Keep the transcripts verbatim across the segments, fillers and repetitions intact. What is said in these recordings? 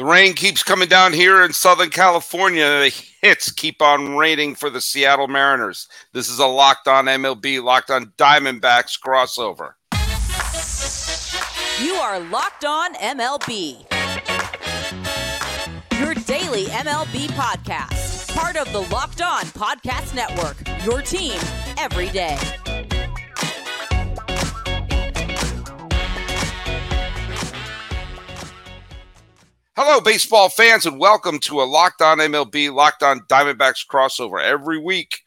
The rain keeps coming down here in Southern California. The hits keep on raining for the Seattle Mariners. This is a Locked On M L B, Locked On Diamondbacks crossover. You are Locked On M L B, your daily M L B podcast. Part of the Locked On Podcast Network, your team every day. Hello, baseball fans, and welcome to a Locked On M L B, Locked On Diamondbacks crossover. Every week,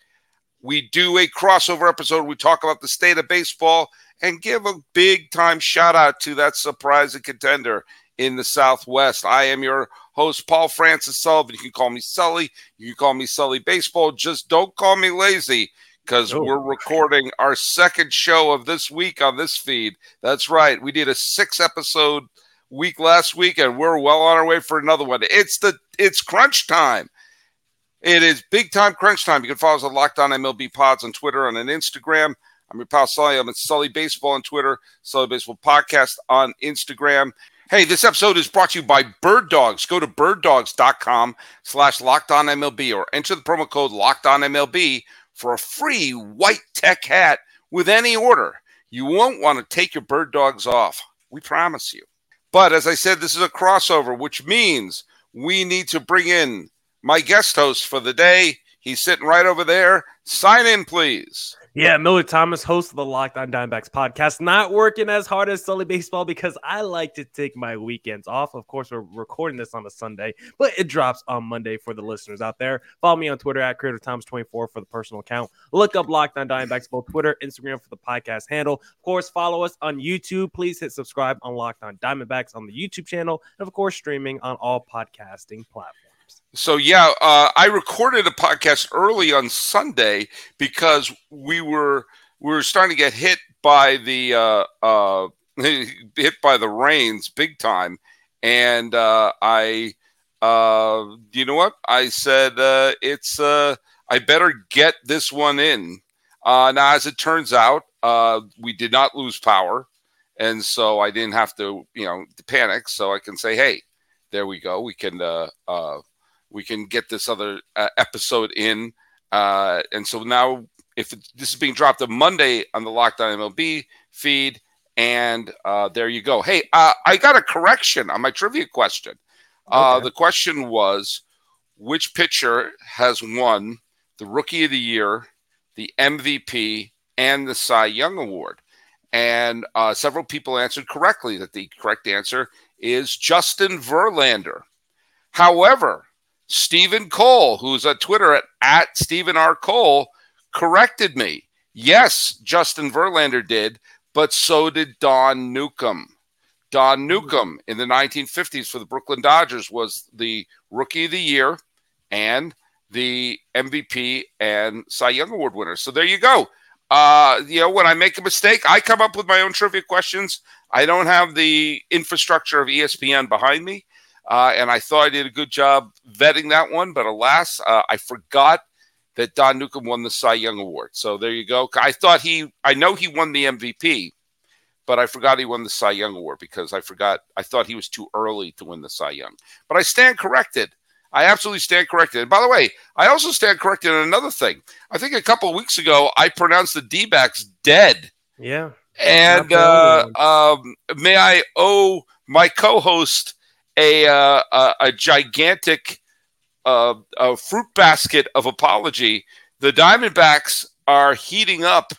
we do a crossover episode. We talk about the state of baseball and give a big-time shout-out to that surprising contender in the Southwest. I am your host, Paul Francis Sullivan. You can call me Sully. You can call me Sully Baseball. Just don't call me lazy, because oh. we're recording our second show of this week on this feed. That's right. We did a six-episode week last week, and we're well on our way for another one. It's the it's crunch time. It is big time crunch time. You can follow us on Locked On M L B Pods on Twitter and on Instagram. I'm your pal Sully. I'm at Sully Baseball on Twitter, Sully Baseball Podcast on Instagram. Hey, this episode is brought to you by Bird Dogs. Go to birddogs.com slash Locked On MLB or enter the promo code Locked On M L B for a free white tech hat with any order. You won't want to take your Bird Dogs off. We promise you. But as I said, this is a crossover, which means we need to bring in my guest host for the day. He's sitting right over there. Sign in, please. Yeah, Millard Thomas, host of the Locked On Diamondbacks podcast. Not working as hard as Sully Baseball because I like to take my weekends off. Of course, we're recording this on a Sunday, but it drops on Monday for the listeners out there. Follow me on Twitter at Creator Thomas twenty-four for the personal account. Look up Locked On Diamondbacks, both Twitter, Instagram for the podcast handle. Of course, follow us on YouTube. Please hit subscribe on Locked On Diamondbacks on the YouTube channel. And, of course, streaming on all podcasting platforms. So, yeah, uh, I recorded a podcast early on Sunday because we were we were starting to get hit by the uh, uh, hit by the rains big time. And uh, I, uh, you know what? I said, uh, it's uh, I better get this one in. Uh, now, as it turns out, uh, we did not lose power. And so I didn't have to, you know, panic. So I can say, hey, there we go. We can uh, uh, we can get this other uh, episode in. Uh, and so now if it, this is being dropped on Monday on the Locked On M L B feed, and uh, there you go. Hey, uh, I got a correction on my trivia question. Uh, okay. The question was, which pitcher has won the Rookie of the Year, the M V P, and the Cy Young Award? And uh, several people answered correctly that the correct answer is Justin Verlander. However, Stephen Cole, who's on Twitter at, at Stephen R. Cole, corrected me. Yes, Justin Verlander did, but so did Don Newcomb. Don Newcomb in the nineteen fifties for the Brooklyn Dodgers was the Rookie of the Year and the M V P and Cy Young Award winner. So there you go. Uh, you know, when I make a mistake, I come up with my own trivia questions. I don't have the infrastructure of E S P N behind me, uh, and I thought I did a good job vetting that one, but alas, uh, I forgot that Don Newcomb won the Cy Young Award. So there you go. I thought he, I know he won the M V P, but I forgot he won the Cy Young Award because I forgot, I thought he was too early to win the Cy Young. But I stand corrected. I absolutely stand corrected. And by the way, I also stand corrected on another thing. I think a couple of weeks ago, I pronounced the D-backs dead. Yeah. And uh, um, may I owe my co-host a uh, a, a gigantic uh, a fruit basket of apology. The Diamondbacks are heating up,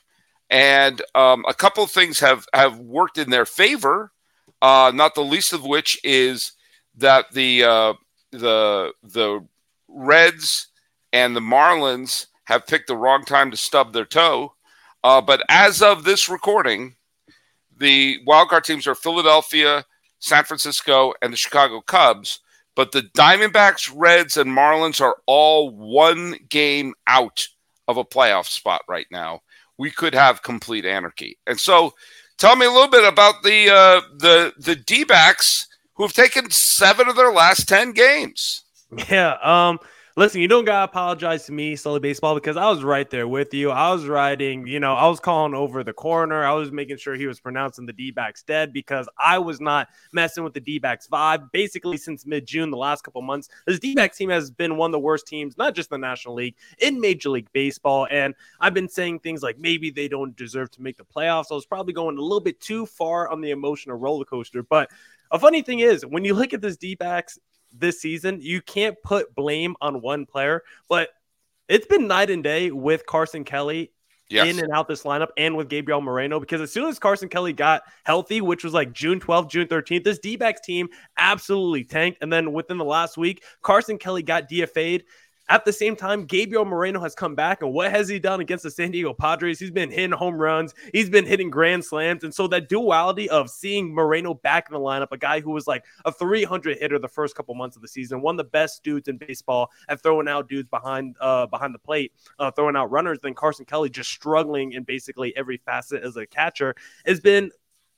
and um, a couple of things have, have worked in their favor, uh, not the least of which is that the uh, – The the Reds and the Marlins have picked the wrong time to stub their toe. Uh, but as of this recording, the wildcard teams are Philadelphia, San Francisco, and the Chicago Cubs. But the Diamondbacks, Reds, and Marlins are all one game out of a playoff spot right now. We could have complete anarchy. And so tell me a little bit about the uh, the, the D-backs, who have taken seven of their last ten games. Yeah. Um, Listen, you don't gotta apologize to me, Sully Baseball, because I was right there with you. I was riding, you know, I was calling over the corner. I was making sure he was pronouncing the D-backs dead because I was not messing with the D-backs vibe. Basically, since mid-June, the last couple months, this D-backs team has been one of the worst teams, not just in the National League, in Major League Baseball. And I've been saying things like maybe they don't deserve to make the playoffs. I was probably going a little bit too far on the emotional roller coaster. But a funny thing is, when you look at this D-backs this season, you can't put blame on one player, but it's been night and day with Carson Kelly yes. in and out this lineup and with Gabriel Moreno, because as soon as Carson Kelly got healthy, which was like June twelfth, June thirteenth, this D-backs team absolutely tanked. And then within the last week, Carson Kelly got D F A'd. At the same time, Gabriel Moreno has come back, and what has he done against the San Diego Padres? He's been hitting home runs. He's been hitting grand slams, and so that duality of seeing Moreno back in the lineup, a guy who was like a three hundred hitter the first couple months of the season, one of the best dudes in baseball at throwing out dudes behind uh, behind the plate, uh, throwing out runners, then Carson Kelly just struggling in basically every facet as a catcher, has been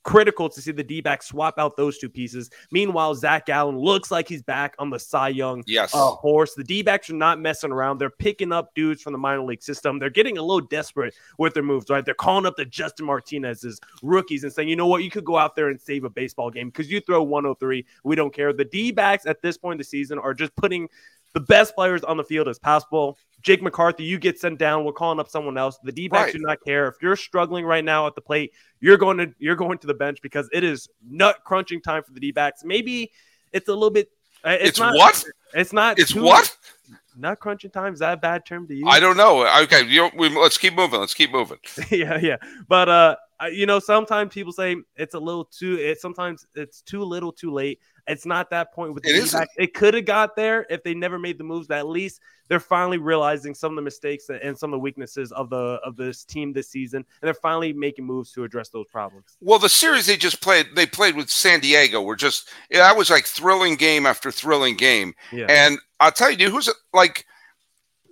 critical to see the D-backs swap out those two pieces. Meanwhile, Zac Gallen looks like he's back on the Cy Young yes. uh, horse. The D-backs are not messing around. They're picking up dudes from the minor league system. They're getting a little desperate with their moves, right? They're calling up the Justin Martinez's rookies and saying, you know what, you could go out there and save a baseball game because you throw one oh three. We don't care. The D-backs at this point in the season are just putting the best players on the field as possible. Jake McCarthy, you get sent down. We're calling up someone else. The D-backs right. do not care. If you're struggling right now at the plate, you're going to you're going to the bench because it is nut crunching time for the D-backs. Maybe it's a little bit. It's, it's not, what? It's not. It's too, what? Nut crunching time, is that a bad term to use? I don't know. Okay, you know, we, let's keep moving. Let's keep moving. yeah, yeah. But uh, you know, sometimes people say it's a little too. It sometimes it's too little, too late. It's not that point with the D-backs. It could have got there if they never made the moves. At least they're finally realizing some of the mistakes and some of the weaknesses of the of this team this season, and they're finally making moves to address those problems. Well, the series they just played, they played with San Diego, were just that was like thrilling game after thrilling game. Yeah. And I'll tell you, dude, who's like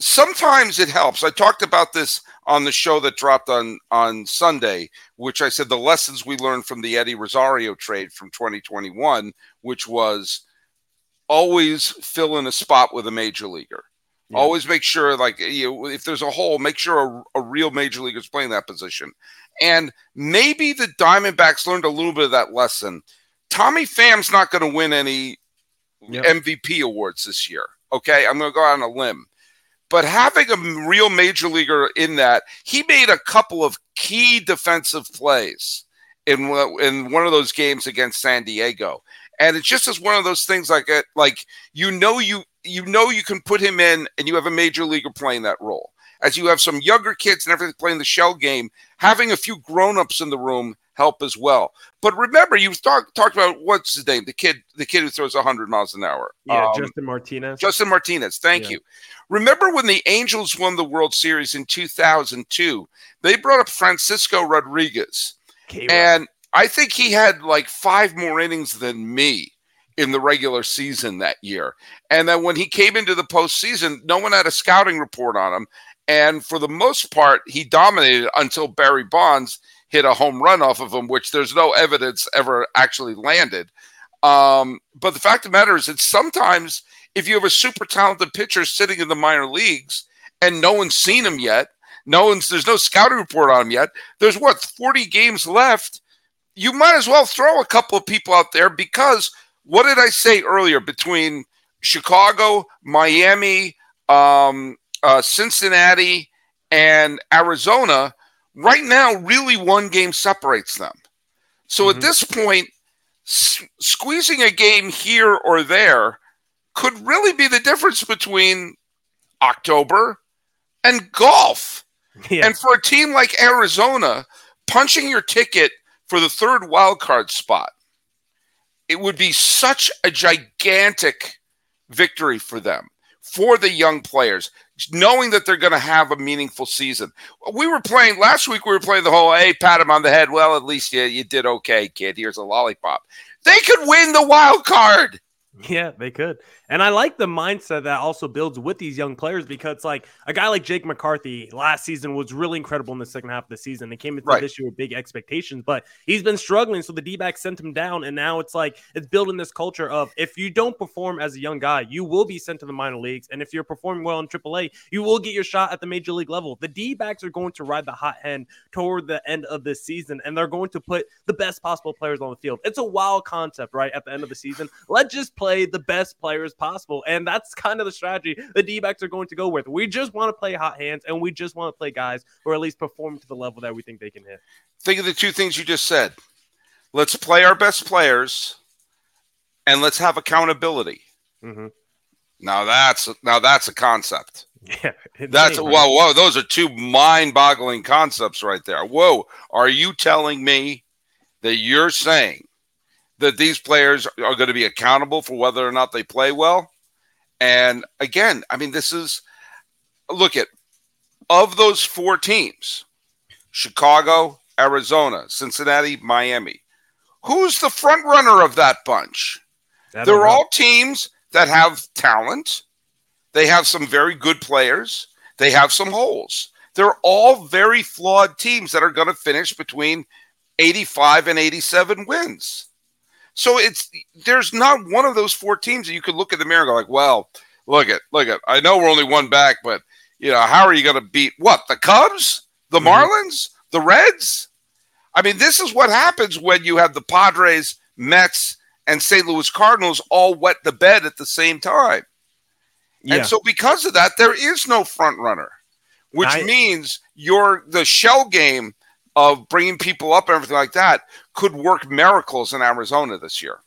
sometimes it helps. I talked about this on the show that dropped on, on Sunday, which I said the lessons we learned from the Eddie Rosario trade from twenty twenty-one, which was always fill in a spot with a major leaguer. Yeah. Always make sure, like, you know, if there's a hole, make sure a, a real major leaguer is playing that position. And maybe the Diamondbacks learned a little bit of that lesson. Tommy Pham's not going to win any yep. M V P awards this year. Okay, I'm going to go out on a limb. But having a real major leaguer in that, he made a couple of key defensive plays in in one of those games against San Diego, and it's just as one of those things like like you know you you know you can put him in, and you have a major leaguer playing that role. As you have some younger kids and everything playing the shell game, having a few grown-ups in the room help as well. But remember, you talked talked about what's his name, the kid, the kid who throws one hundred miles an hour. Yeah, um, Justin Martinez. Justin Martinez. Thank yeah. you. Remember when the Angels won the World Series in two thousand two? They brought up Francisco Rodriguez, K-Rod. And I think he had like five more innings than me in the regular season that year. And then when he came into the postseason, no one had a scouting report on him. And for the most part, he dominated until Barry Bonds hit a home run off of him, which there's no evidence ever actually landed. Um, but the fact of the matter is that sometimes if you have a super talented pitcher sitting in the minor leagues and no one's seen him yet, no one's there's no scouting report on him yet, there's, what, forty games left, you might as well throw a couple of people out there because what did I say earlier? Between Chicago, Miami, um, Uh, Cincinnati and Arizona, right now, really one game separates them. So mm-hmm. at this point, s- squeezing a game here or there could really be the difference between October and golf. Yeah. And for a team like Arizona, punching your ticket for the third wildcard spot, it would be such a gigantic victory for them, for the young players, knowing that they're going to have a meaningful season. We were playing last week. We were playing the whole, hey, pat him on the head. Well, at least you, you did okay, kid. Here's a lollipop. They could win the wild card. Yeah, they could. And I like the mindset that also builds with these young players, because like a guy like Jake McCarthy last season was really incredible in the second half of the season. They came into right. this year with big expectations, but he's been struggling. So the D-backs sent him down. And now it's like it's building this culture of if you don't perform as a young guy, you will be sent to the minor leagues. And if you're performing well in triple A, you will get your shot at the major league level. The D-backs are going to ride the hot hand toward the end of this season, and they're going to put the best possible players on the field. It's a wild concept, right? At the end of the season, let's just play. Play the best players possible, and that's kind of the strategy the D-backs are going to go with. We just want to play hot hands, and we just want to play guys or at least perform to the level that we think they can hit. Think of the two things you just said. Let's play our best players, and let's have accountability. Mm-hmm. Now that's now that's a concept. Yeah, that's right? Wow, wow. Those are two mind-boggling concepts right there. Whoa, are you telling me that you're saying that these players are going to be accountable for whether or not they play well? And again, I mean, this is, look at, of those four teams, Chicago, Arizona, Cincinnati, Miami, who's the front runner of that bunch? That They're all teams that have talent. They have some very good players. They have some holes. They're all very flawed teams that are going to finish between eighty-five and eighty-seven wins. So it's there's not one of those four teams that you could look at the mirror and go like, well, look at, look at, I know we're only one back, but, you know, how are you going to beat what? The Cubs, the Marlins, the Reds? I mean, this is what happens when you have the Padres, Mets, and Saint Louis Cardinals all wet the bed at the same time. Yeah. And so because of that, there is no front runner, which I... means you're the shell game of bringing people up and everything like that could work miracles in Arizona this year.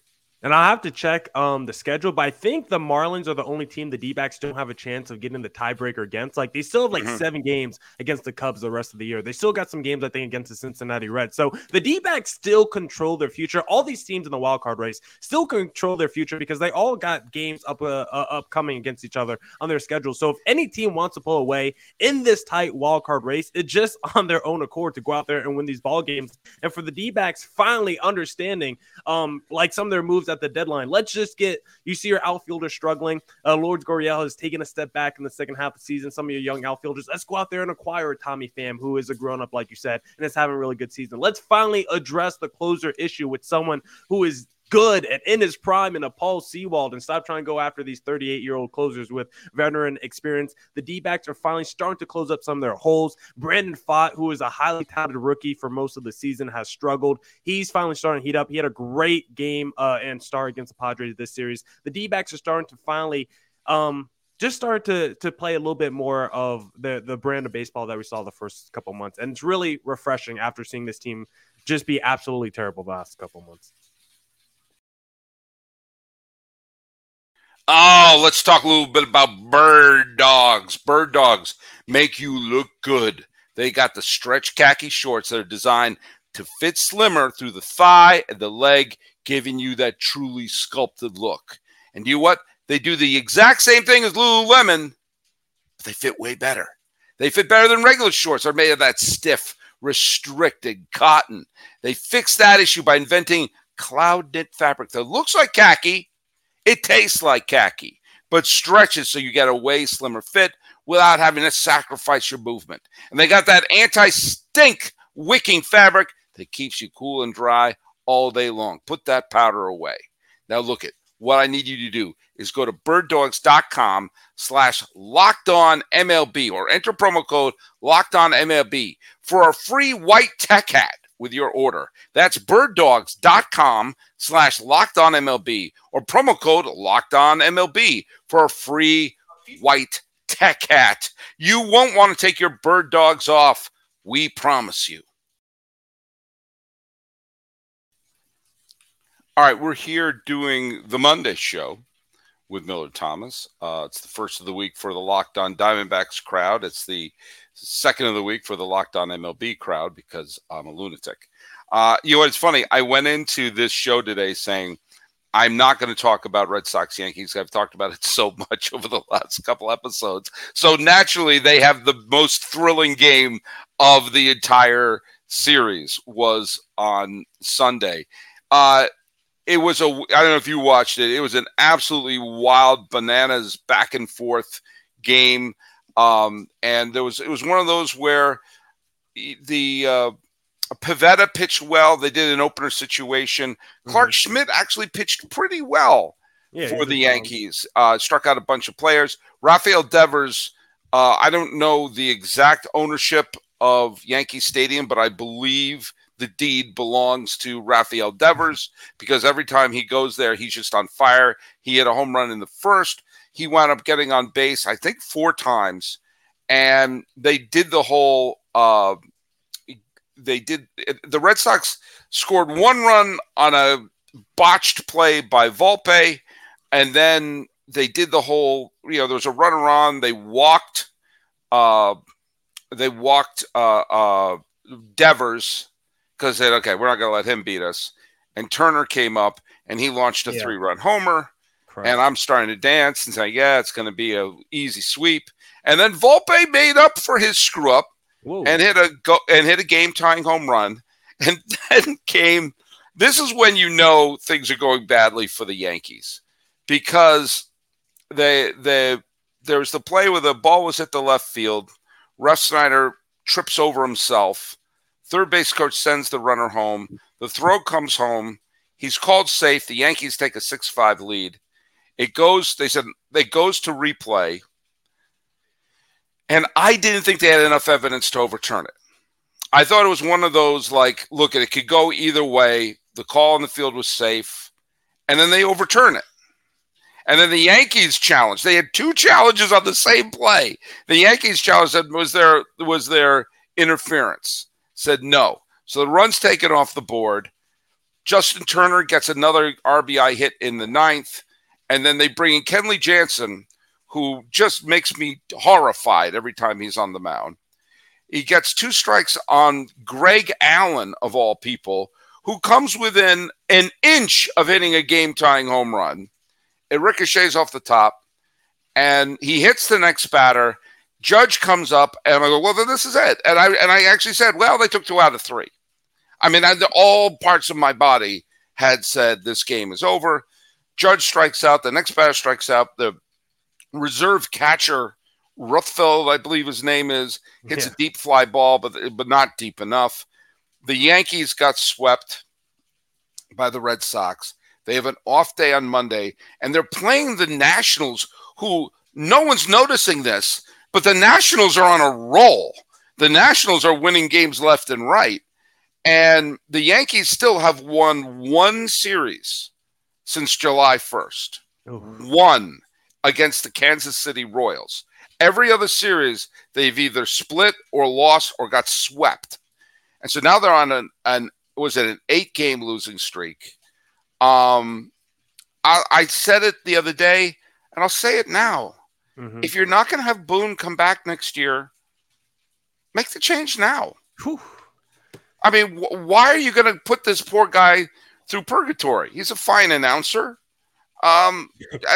And I'll have to check um, the schedule, but I think the Marlins are the only team the D-backs don't have a chance of getting the tiebreaker against. Like, they still have, like, mm-hmm. seven games against the Cubs the rest of the year. They still got some games, I think, against the Cincinnati Reds. So the D-backs still control their future. All these teams in the wild card race still control their future because they all got games up, uh, uh, upcoming against each other on their schedule. So if any team wants to pull away in this tight wild card race, it's just on their own accord to go out there and win these ball games. And for the D-backs finally understanding, um, like, some of their moves at the deadline. Let's just get, you see your outfielder struggling. Uh, Lourdes Gurriel has taken a step back in the second half of the season. Some of your young outfielders, let's go out there and acquire a Tommy Pham, who is a grown-up, like you said, and is having a really good season. Let's finally address the closer issue with someone who is good and in his prime and a Paul Sewald, and stop trying to go after these thirty-eight-year-old closers with veteran experience. The D-backs are finally starting to close up some of their holes. Brandon Fott, who is a highly touted rookie for most of the season, has struggled. He's finally starting to heat up. He had a great game uh, and star against the Padres this series. The D-backs are starting to finally um, just start to to play a little bit more of the, the brand of baseball that we saw the first couple months, and it's really refreshing after seeing this team just be absolutely terrible the last couple months. Oh, let's talk a little bit about Bird Dogs. Bird Dogs make you look good. They got the stretch khaki shorts that are designed to fit slimmer through the thigh and the leg, giving you that truly sculpted look. And you know what? They do the exact same thing as Lululemon, but they fit way better. They fit better than regular shorts. They're made of that stiff, restricted cotton. They fixed that issue by inventing cloud knit fabric that looks like khaki. It tastes like khaki, but stretches so you get a way slimmer fit without having to sacrifice your movement. And they got that anti-stink wicking fabric that keeps you cool and dry all day long. Put that powder away. Now look at what I need you to do is go to birddogs.com slash locked on MLB or enter promo code locked on M L B for a free white tech hat with your order. That's birddogs.com slash locked on MLB or promo code locked on M L B for a free white tech hat. You won't want to take your Bird Dogs off. We promise you. All right, we're here doing the Monday show with Millard Thomas. Uh, it's the first of the week for the Locked On Diamondbacks crowd. It's the second of the week for the Locked On M L B crowd because I'm a lunatic. Uh, you know, it's funny. I went into this show today saying I'm not going to talk about Red Sox Yankees. I've talked about it so much over the last couple episodes. So naturally, they have the most thrilling game of the entire series was on Sunday. Uh, It was a, I don't know if you watched it. It was an absolutely wild, bananas, back and forth game. Um, and there was, it was one of those where the uh, Pivetta pitched well. They did an opener situation. Clark mm-hmm. Schmidt actually pitched pretty well yeah, for the Yankees. Uh, struck out a bunch of players. Rafael Devers, uh, I don't know the exact ownership of Yankee Stadium, but I believe the deed belongs to Rafael Devers, because every time he goes there, he's just on fire. He hit a home run in the first. He wound up getting on base, I think, four times. And they did the whole uh, – they did – the Red Sox scored one run on a botched play by Volpe, and then they did the whole – you know, there was a runner on. They walked uh, – they walked uh, uh, Devers – because they said, okay, we're not going to let him beat us. And Turner came up, and he launched a yeah. three-run homer. Correct. And I'm starting to dance and say, yeah, it's going to be an easy sweep. And then Volpe made up for his screw-up and hit a go- and hit a game-tying home run. And then came – this is when you know things are going badly for the Yankees, because they, they, there was the play where the ball was at the left field. Russ Snyder trips over himself. Third base coach sends the runner home. The throw comes home. He's called safe. The Yankees take a six five lead. It goes, they said, it goes to replay. And I didn't think they had enough evidence to overturn it. I thought it was one of those, like, look, it could go either way. The call on the field was safe. And then they overturn it. And then the Yankees challenged. They had two challenges on the same play. The Yankees challenge said, was there, was there interference? Said no. So the run's taken off the board. Justin Turner gets another R B I hit in the ninth. And then they bring in Kenley Jansen, who just makes me horrified every time he's on the mound. He gets two strikes on Greg Allen, of all people, who comes within an inch of hitting a game-tying home run. It ricochets off the top, and he hits the next batter. Judge comes up, and I go, well, then this is it. And I and I actually said, well, they took two out of three. I mean, I, all parts of my body had said this game is over. Judge strikes out. The next batter strikes out. The reserve catcher, Ruthfeld, I believe his name is, hits yeah. a deep fly ball, but, but not deep enough. The Yankees got swept by the Red Sox. They have an off day on Monday, and they're playing the Nationals, who no one's noticing this. But the Nationals are on a roll. The Nationals are winning games left and right. And the Yankees still have won one series since July first. Mm-hmm. One against the Kansas City Royals. Every other series, they've either split or lost or got swept. And so now they're on an, an was it an eight-game losing streak. Um, I, I said it the other day, and I'll say it now. Mm-hmm. If you're not going to have Boone come back next year, make the change now. Whew. I mean, wh- why are you going to put this poor guy through purgatory? He's a fine announcer. Um,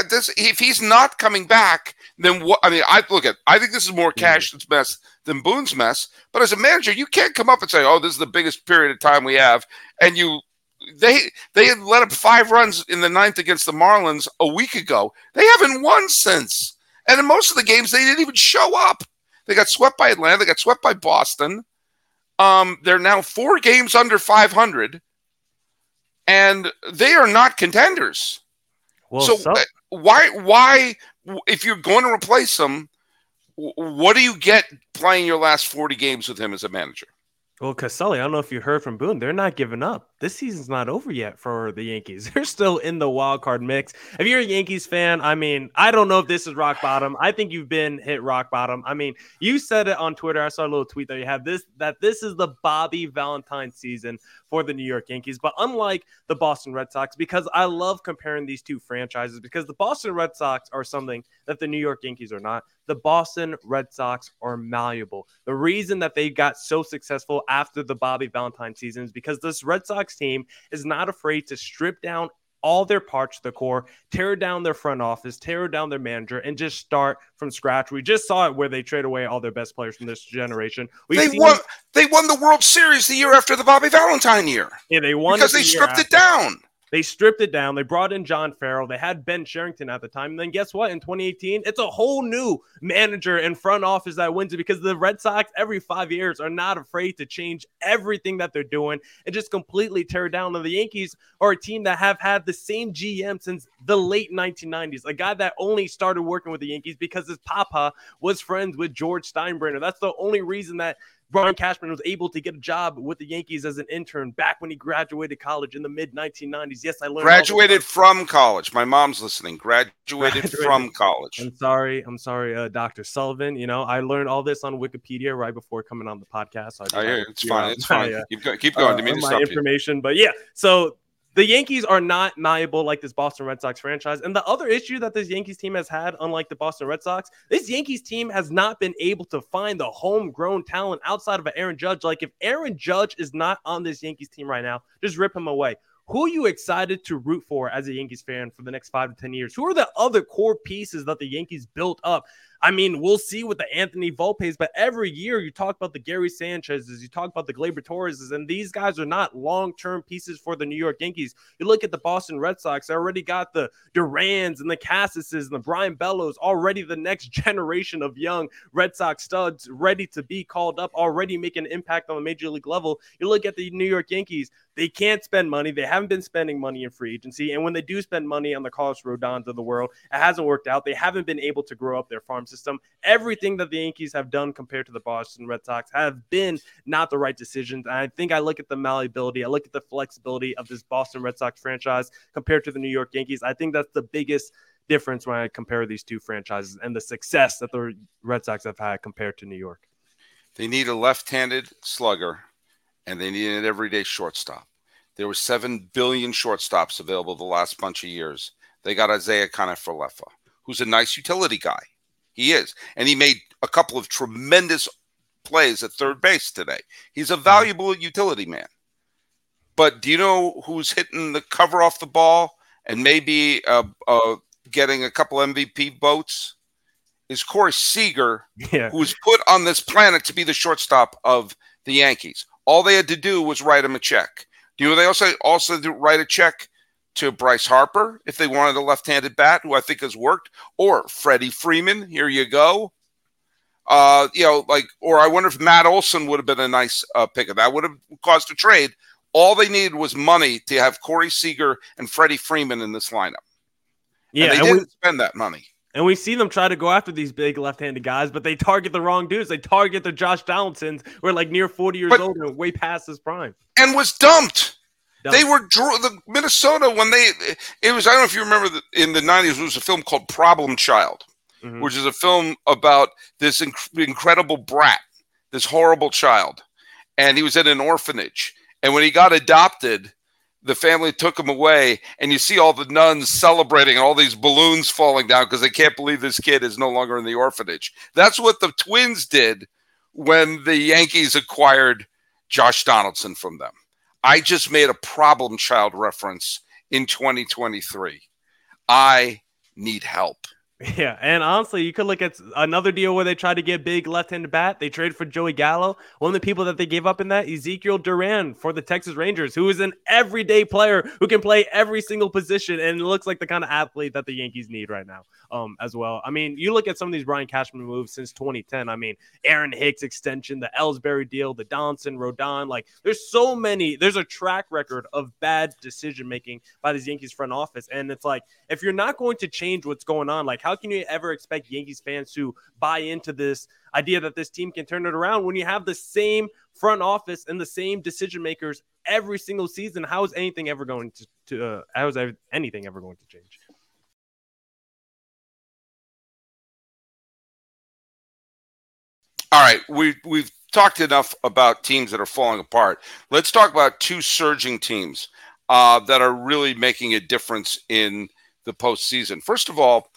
this, if he's not coming back, then what? I mean, I look at. I think this is more Cashman's mm-hmm. mess than Boone's mess. But as a manager, you can't come up and say, "Oh, this is the biggest period of time we have," and you. They they had let up five runs in the ninth against the Marlins a week ago. They haven't won since. And in most of the games, they didn't even show up. They got swept by Atlanta. They got swept by Boston. Um, they're now four games under five hundred. And they are not contenders. Well, so, so why, why, if you're going to replace him, what do you get playing your last forty games with him as a manager? Well, Caselli, I don't know if you heard from Boone. They're not giving up. This season's not over yet for the Yankees. They're still in the wild card mix. If you're a Yankees fan, I mean, I don't know if this is rock bottom. I think you've been hit rock bottom. I mean, you said it on Twitter. I saw a little tweet that you have this, that this is the Bobby Valentine season for the New York Yankees. But unlike the Boston Red Sox, because I love comparing these two franchises, because the Boston Red Sox are something that the New York Yankees are not. The Boston Red Sox are malleable. The reason that they got so successful after the Bobby Valentine season is because this Red Sox team is not afraid to strip down all their parts to the core, tear down their front office, tear down their manager, and just start from scratch. We just saw it where they trade away all their best players from this generation. We've they seen won. Them- they won the World Series the year after the Bobby Valentine year. Yeah, they won because the they stripped after. it down. They stripped it down. They brought in John Farrell. They had Ben Cherington at the time. And then guess what? In twenty eighteen, it's a whole new manager and front office that wins it, because the Red Sox every five years are not afraid to change everything that they're doing and just completely tear down. And the Yankees are a team that have had the same G M since the late nineteen nineties, a guy that only started working with the Yankees because his papa was friends with George Steinbrenner. That's the only reason that Brian Cashman was able to get a job with the Yankees as an intern back when he graduated college in the mid nineteen nineties. Yes, I learned. Graduated from college. My mom's listening. Graduated, graduated. from college. I'm sorry. I'm sorry, uh, Doctor Sullivan. You know, I learned all this on Wikipedia right before coming on the podcast. So I, I hear you. It's fine. It's fine. Yeah. Keep going. Keep going. Uh, to me to my stop information, you. But yeah, so the Yankees are not malleable like this Boston Red Sox franchise. And the other issue that this Yankees team has had, unlike the Boston Red Sox, this Yankees team has not been able to find the homegrown talent outside of an Aaron Judge. Like, if Aaron Judge is not on this Yankees team right now, just rip him away. Who are you excited to root for as a Yankees fan for the next five to ten years? Who are the other core pieces that the Yankees built up? I mean, we'll see with the Anthony Volpes, but every year you talk about the Gary Sanchez's, you talk about the Gleyber Torreses, and these guys are not long-term pieces for the New York Yankees. You look at the Boston Red Sox, they already got the Durans and the Cassises and the Brian Bellows, already the next generation of young Red Sox studs ready to be called up, already making an impact on the major league level. You look at the New York Yankees, they can't spend money. They haven't been spending money in free agency. And when they do spend money on the Carlos Rodons of the world, it hasn't worked out. They haven't been able to grow up their farm system. Everything that the Yankees have done compared to the Boston Red Sox have been not the right decisions. And I think I look at the malleability. I look at the flexibility of this Boston Red Sox franchise compared to the New York Yankees. I think that's the biggest difference when I compare these two franchises and the success that the Red Sox have had compared to New York. They need a left-handed slugger, and they need an everyday shortstop. There were seven billion shortstops available the last bunch of years. They got Isaiah Kanafalefa, who's a nice utility guy. He is. And he made a couple of tremendous plays at third base today. He's a valuable utility man. But do you know who's hitting the cover off the ball and maybe uh, uh, getting a couple M V P votes? Is Corey Seager, yeah. who was put on this planet to be the shortstop of the Yankees. All they had to do was write him a check. Do you know they also also do write a check to Bryce Harper if they wanted a left-handed bat, who I think has worked, or Freddie Freeman. Here you go. Uh, you know, like, or I wonder if Matt Olson would have been a nice uh, pickup. That would have caused a trade. All they needed was money to have Corey Seager and Freddie Freeman in this lineup. Yeah, and they and didn't we- spend that money. And we see them try to go after these big left-handed guys, but they target the wrong dudes. They target the Josh Donaldsons, who are like near forty years but, old and way past his prime. And was dumped. dumped. They were drew the Minnesota when they it was. I don't know if you remember the, in the nineties, there was a film called Problem Child, mm-hmm. which is a film about this inc- incredible brat, this horrible child, and he was at an orphanage. And when he got adopted, the family took him away, and you see all the nuns celebrating and all these balloons falling down because they can't believe this kid is no longer in the orphanage. That's what the Twins did when the Yankees acquired Josh Donaldson from them. I just made a Problem Child reference in twenty twenty-three. I need help. Yeah, and honestly, you could look at another deal where they tried to get big left-handed bat. They traded for Joey Gallo. One of the people that they gave up in that, Ezekiel Duran for the Texas Rangers, who is an everyday player who can play every single position and looks like the kind of athlete that the Yankees need right now um, as well. I mean, you look at some of these Brian Cashman moves since twenty ten. I mean, Aaron Hicks extension, the Ellsbury deal, the Donaldson, Rodon. Like, there's so many. There's a track record of bad decision-making by this Yankees front office. And it's like, if you're not going to change what's going on, like, how How can you ever expect Yankees fans to buy into this idea that this team can turn it around when you have the same front office and the same decision makers every single season? How is anything ever going to, to uh, how is anything ever going to change? All right, we, we've talked enough about teams that are falling apart. Let's talk about two surging teams uh, that are really making a difference in the postseason. First of all,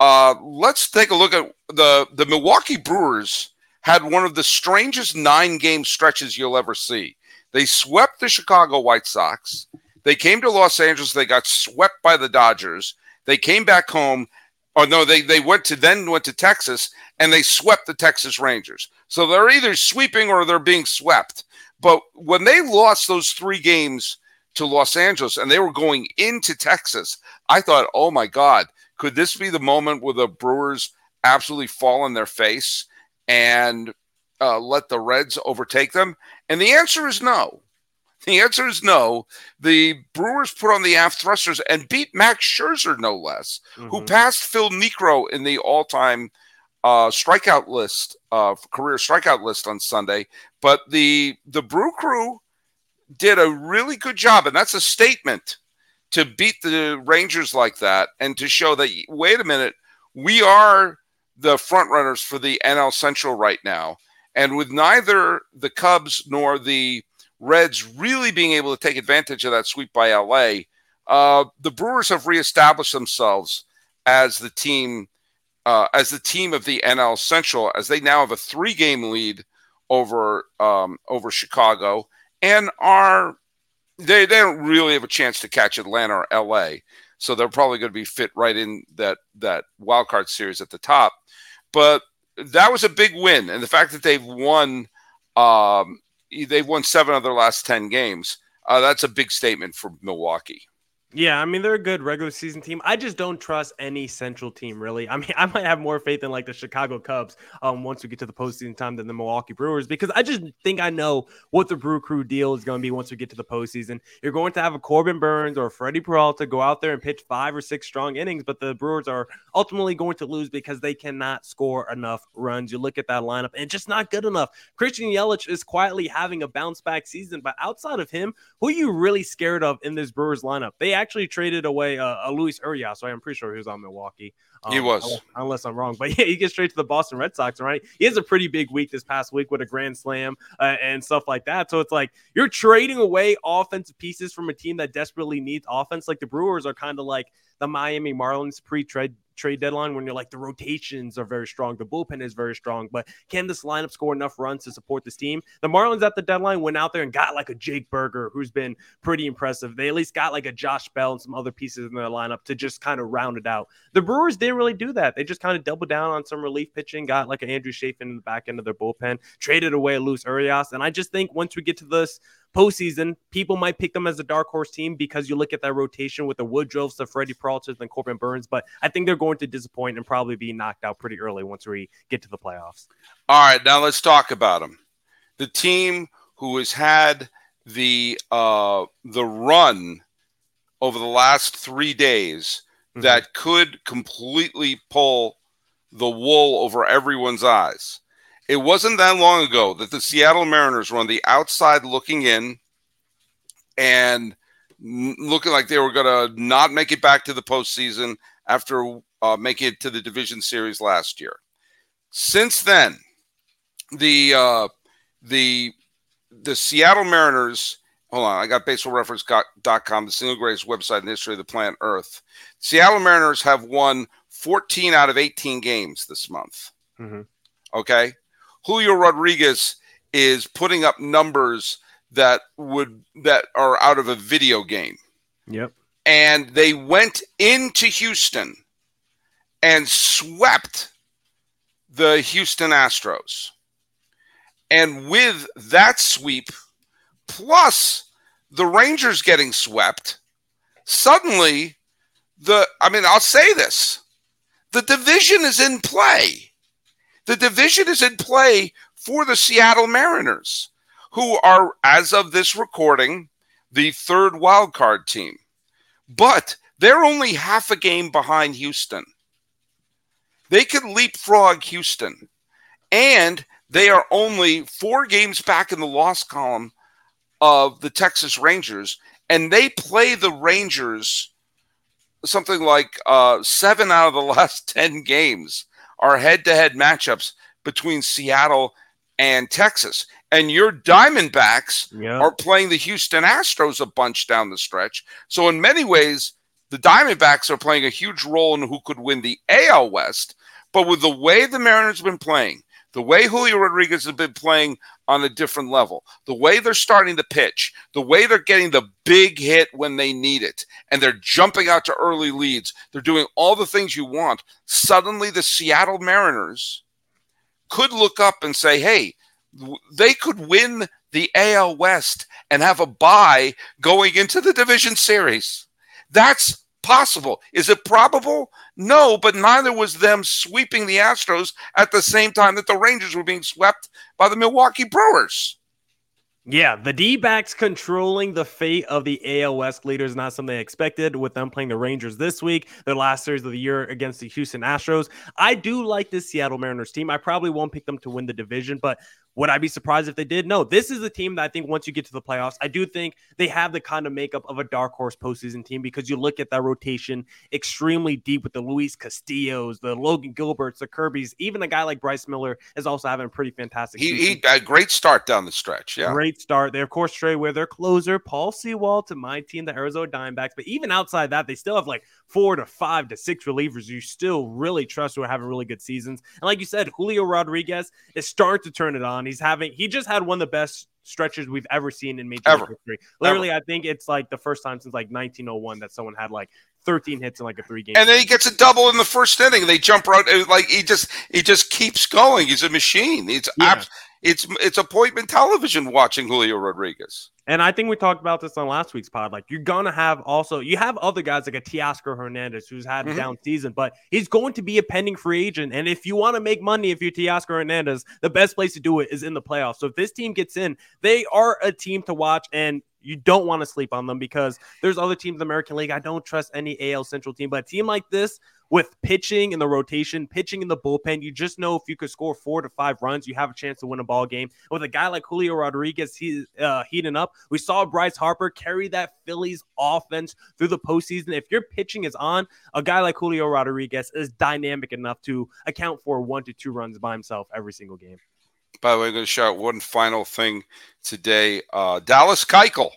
Uh, let's take a look at the, the Milwaukee Brewers had one of the strangest nine-game stretches you'll ever see. They swept the Chicago White Sox. They came to Los Angeles. They got swept by the Dodgers. They came back home. Or no, they, they went to then went to Texas, and they swept the Texas Rangers. So they're either sweeping or they're being swept. But when they lost those three games to Los Angeles, and they were going into Texas. I thought, oh my God, could this be the moment where the Brewers absolutely fall on their face and uh, let the Reds overtake them? And the answer is no. The answer is no. The Brewers put on the aft thrusters and beat Max Scherzer, no less, mm-hmm. who passed Phil Niekro in the all-time uh, strikeout list, uh, career strikeout list on Sunday. But the the Brew Crew did a really good job, and that's a statement, to beat the Rangers like that and to show that, wait a minute, we are the front runners for the N L Central right now. And with neither the Cubs nor the Reds really being able to take advantage of that sweep by L A, uh, the Brewers have reestablished themselves as the team uh, as the team of the N L Central, as they now have a three-game lead over um, over Chicago, and are they, they don't really have a chance to catch Atlanta or L A, so they're probably going to be fit right in that that wild card series at the top. But that was a big win, and the fact that they've won. Um, They've won seven of their last ten games. Uh, that's a big statement for Milwaukee. Yeah, I mean, they're a good regular season team. I just don't trust any Central team, really. I mean, I might have more faith in, like, the Chicago Cubs um, once we get to the postseason time than the Milwaukee Brewers, because I just think I know what the Brew Crew deal is going to be once we get to the postseason. You're going to have a Corbin Burnes or a Freddie Peralta go out there and pitch five or six strong innings, but the Brewers are ultimately going to lose because they cannot score enough runs. You look at that lineup, and just not good enough. Christian Yelich is quietly having a bounce-back season, but outside of him, who are you really scared of in this Brewers lineup? They actually Actually traded away uh, a Luis Urias, so I'm pretty sure he was on Milwaukee. Um, he was, unless I'm wrong. But yeah, he gets straight to the Boston Red Sox, right? He has a pretty big week this past week with a grand slam uh, and stuff like that. So it's like you're trading away offensive pieces from a team that desperately needs offense. Like the Brewers are kind of like the Miami Marlins pre-trade. trade deadline, when you're like, the rotations are very strong, the bullpen is very strong, but can this lineup score enough runs to support this team? The Marlins at the deadline went out there and got like a Jake Berger, who's been pretty impressive. They at least got like a Josh Bell and some other pieces in their lineup to just kind of round it out. The Brewers didn't really do that. They just kind of doubled down on some relief pitching, got like an Andrew Chafin in the back end of their bullpen, traded away a Luis Urias, and I just think once we get to this postseason, people might pick them as a dark horse team because you look at that rotation with the Woodruffs, the Freddie Peraltas, and Corbin Burnes, but I think they're going to disappoint and probably be knocked out pretty early once we get to the playoffs. All right, now let's talk about them. The team who has had the uh, the run over the last three days mm-hmm. that could completely pull the wool over everyone's eyes. It wasn't that long ago that the Seattle Mariners were on the outside looking in and looking like they were going to not make it back to the postseason after uh, making it to the division series last year. Since then, the uh, the the Seattle Mariners – hold on, I got baseball reference dot com, the single greatest website in the history of the planet Earth. Seattle Mariners have won fourteen out of eighteen games this month. Mm-hmm. Okay? Julio Rodriguez is putting up numbers that would that are out of a video game. Yep. And they went into Houston and swept the Houston Astros. And with that sweep, plus the Rangers getting swept, suddenly the I mean, I'll say this. The division is in play. The division is in play for the Seattle Mariners, who are, as of this recording, the third wild card team. But they're only half a game behind Houston. They could leapfrog Houston. And they are only four games back in the loss column of the Texas Rangers. And they play the Rangers something like uh, seven out of the last ten games are head-to-head matchups between Seattle and Texas. And your Diamondbacks yeah. are playing the Houston Astros a bunch down the stretch. So in many ways, the Diamondbacks are playing a huge role in who could win the A L West. But with the way the Mariners have been playing, the way Julio Rodriguez has been playing on a different level, the way they're starting to pitch, the way they're getting the big hit when they need it, and they're jumping out to early leads, they're doing all the things you want, suddenly the Seattle Mariners could look up and say, hey, they could win the A L West and have a bye going into the division series. That's possible. Is it probable? No, but neither was them sweeping the Astros at the same time that the Rangers were being swept by the Milwaukee Brewers. Yeah, the D-backs controlling the fate of the A L West leaders is not something I expected with them playing the Rangers this week, their last series of the year against the Houston Astros. I do like this Seattle Mariners team. I probably won't pick them to win the division, but would I be surprised if they did? No, this is a team that I think once you get to the playoffs, I do think they have the kind of makeup of a dark horse postseason team because you look at that rotation extremely deep with the Luis Castillos, the Logan Gilberts, the Kirbys, even a guy like Bryce Miller is also having a pretty fantastic season. He, he got a great start down the stretch, yeah. Great start. They, of course, trade with their closer, Paul Sewall, to my team, the Arizona Diamondbacks. But even outside that, they still have like four to five to six relievers you still really trust who are having really good seasons. And like you said, Julio Rodriguez is starting to turn it on. He's having, he just had one of the best stretches we've ever seen in major league history. Literally, ever. I think it's like the first time since like nineteen oh one that someone had like thirteen hits in like a three game. And then he gets a double in the first inning. They jump right like he just he just keeps going. He's a machine. It's yeah. abs- it's it's appointment television watching Julio Rodriguez. And I think we talked about this on last week's pod. Like, you're going to have also, you have other guys like a Teoscar Hernandez who's had mm-hmm. a down season, but he's going to be a pending free agent. And if you want to make money, if you're Teoscar Hernandez, the best place to do it is in the playoffs. So if this team gets in, they are a team to watch. And you don't want to sleep on them because there's other teams in the American League. I don't trust any A L Central team, but a team like this with pitching in the rotation, pitching in the bullpen, you just know if you could score four to five runs, you have a chance to win a ball game. And with a guy like Julio Rodriguez, he's uh, heating up. We saw Bryce Harper carry that Phillies offense through the postseason. If your pitching is on, a guy like Julio Rodriguez is dynamic enough to account for one to two runs by himself every single game. By the way, I'm going to shout out one final thing today. Uh, Dallas Keuchel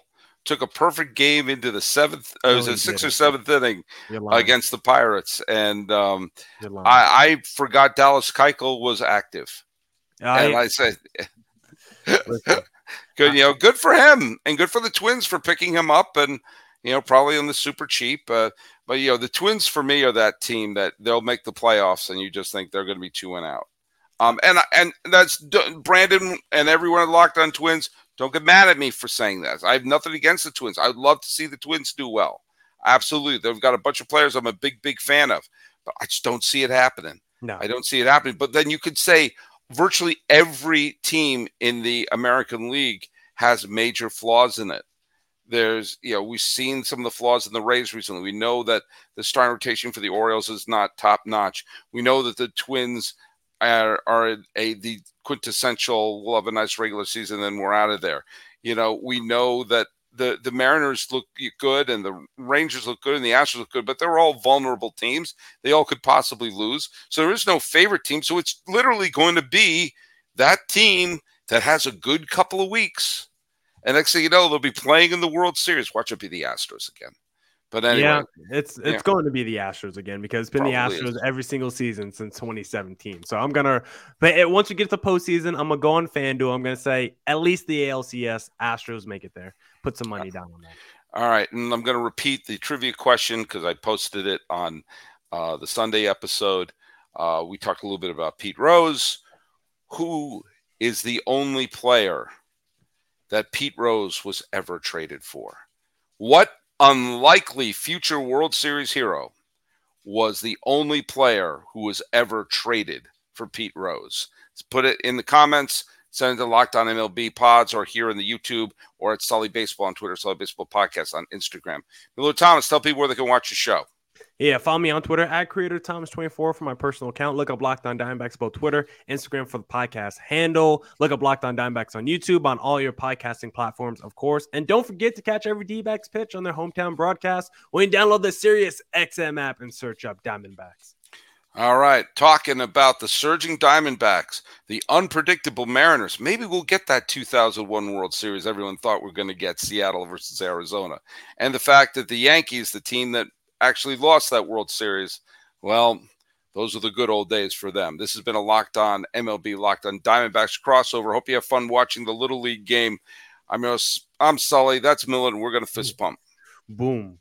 took a perfect game into the seventh. Uh, it was no, a sixth or seventh inning against the Pirates, and um, I, I forgot Dallas Keuchel was active. I, and I said, "Good, you know, good for him, and good for the Twins for picking him up, and you know, probably on the super cheap." Uh, but you know, the Twins for me are that team that they'll make the playoffs, and you just think they're going to be two and out. Um, and and that's Brandon and everyone at Locked On Twins. Don't get mad at me for saying that. I have nothing against the Twins. I'd love to see the Twins do well. Absolutely. They've got a bunch of players I'm a big, big fan of. But I just don't see it happening. No, I don't see it happening. But then you could say virtually every team in the American League has major flaws in it. There's, you know, we've seen some of the flaws in the Rays recently. We know that the starting rotation for the Orioles is not top notch. We know that the Twins Are, are a the quintessential we'll have a nice regular season then we're out of there. You know, we know that the the Mariners look good and the Rangers look good and the Astros look good, but they're all vulnerable teams. They all could possibly lose. So there is no favorite team. So it's literally going to be that team that has a good couple of weeks. And next thing you know, they'll be playing in the World Series. Watch it be the Astros again. But anyway, yeah, it's it's yeah. going to be the Astros again because it's been Probably the Astros is. every single season since twenty seventeen. So I'm gonna, but it, once you get to the postseason, I'm gonna go on FanDuel. I'm gonna say at least the A L C S Astros make it there. Put some money down on that. All right, and I'm gonna repeat the trivia question because I posted it on uh, the Sunday episode. Uh, we talked a little bit about Pete Rose. Who is the only player that Pete Rose was ever traded for? What unlikely future World Series hero was the only player who was ever traded for Pete Rose? Let's put it in the comments, send it to Locked On M L B Pods or here in the YouTube or at Sully Baseball on Twitter, Sully Baseball Podcast on Instagram. Millard Thomas, tell people where they can watch the show. Yeah, follow me on Twitter at Creator Thomas twenty-four for my personal account. Look up Locked On Diamondbacks, both Twitter, Instagram for the podcast handle. Look up Locked On Diamondbacks on YouTube, on all your podcasting platforms, of course. And don't forget to catch every D-backs pitch on their hometown broadcast when you download the Sirius X M app and search up Diamondbacks. All right, talking about the surging Diamondbacks, the unpredictable Mariners. Maybe we'll get that two thousand one World Series everyone thought we were going to get, Seattle versus Arizona. And the fact that the Yankees, the team that actually lost that World Series, well, those are the good old days for them. This has been a Locked On M L B, Locked On Diamondbacks crossover. Hope you have fun watching the Little League game. I'm, your, I'm Sully. That's Millard. We're going to fist pump. Boom.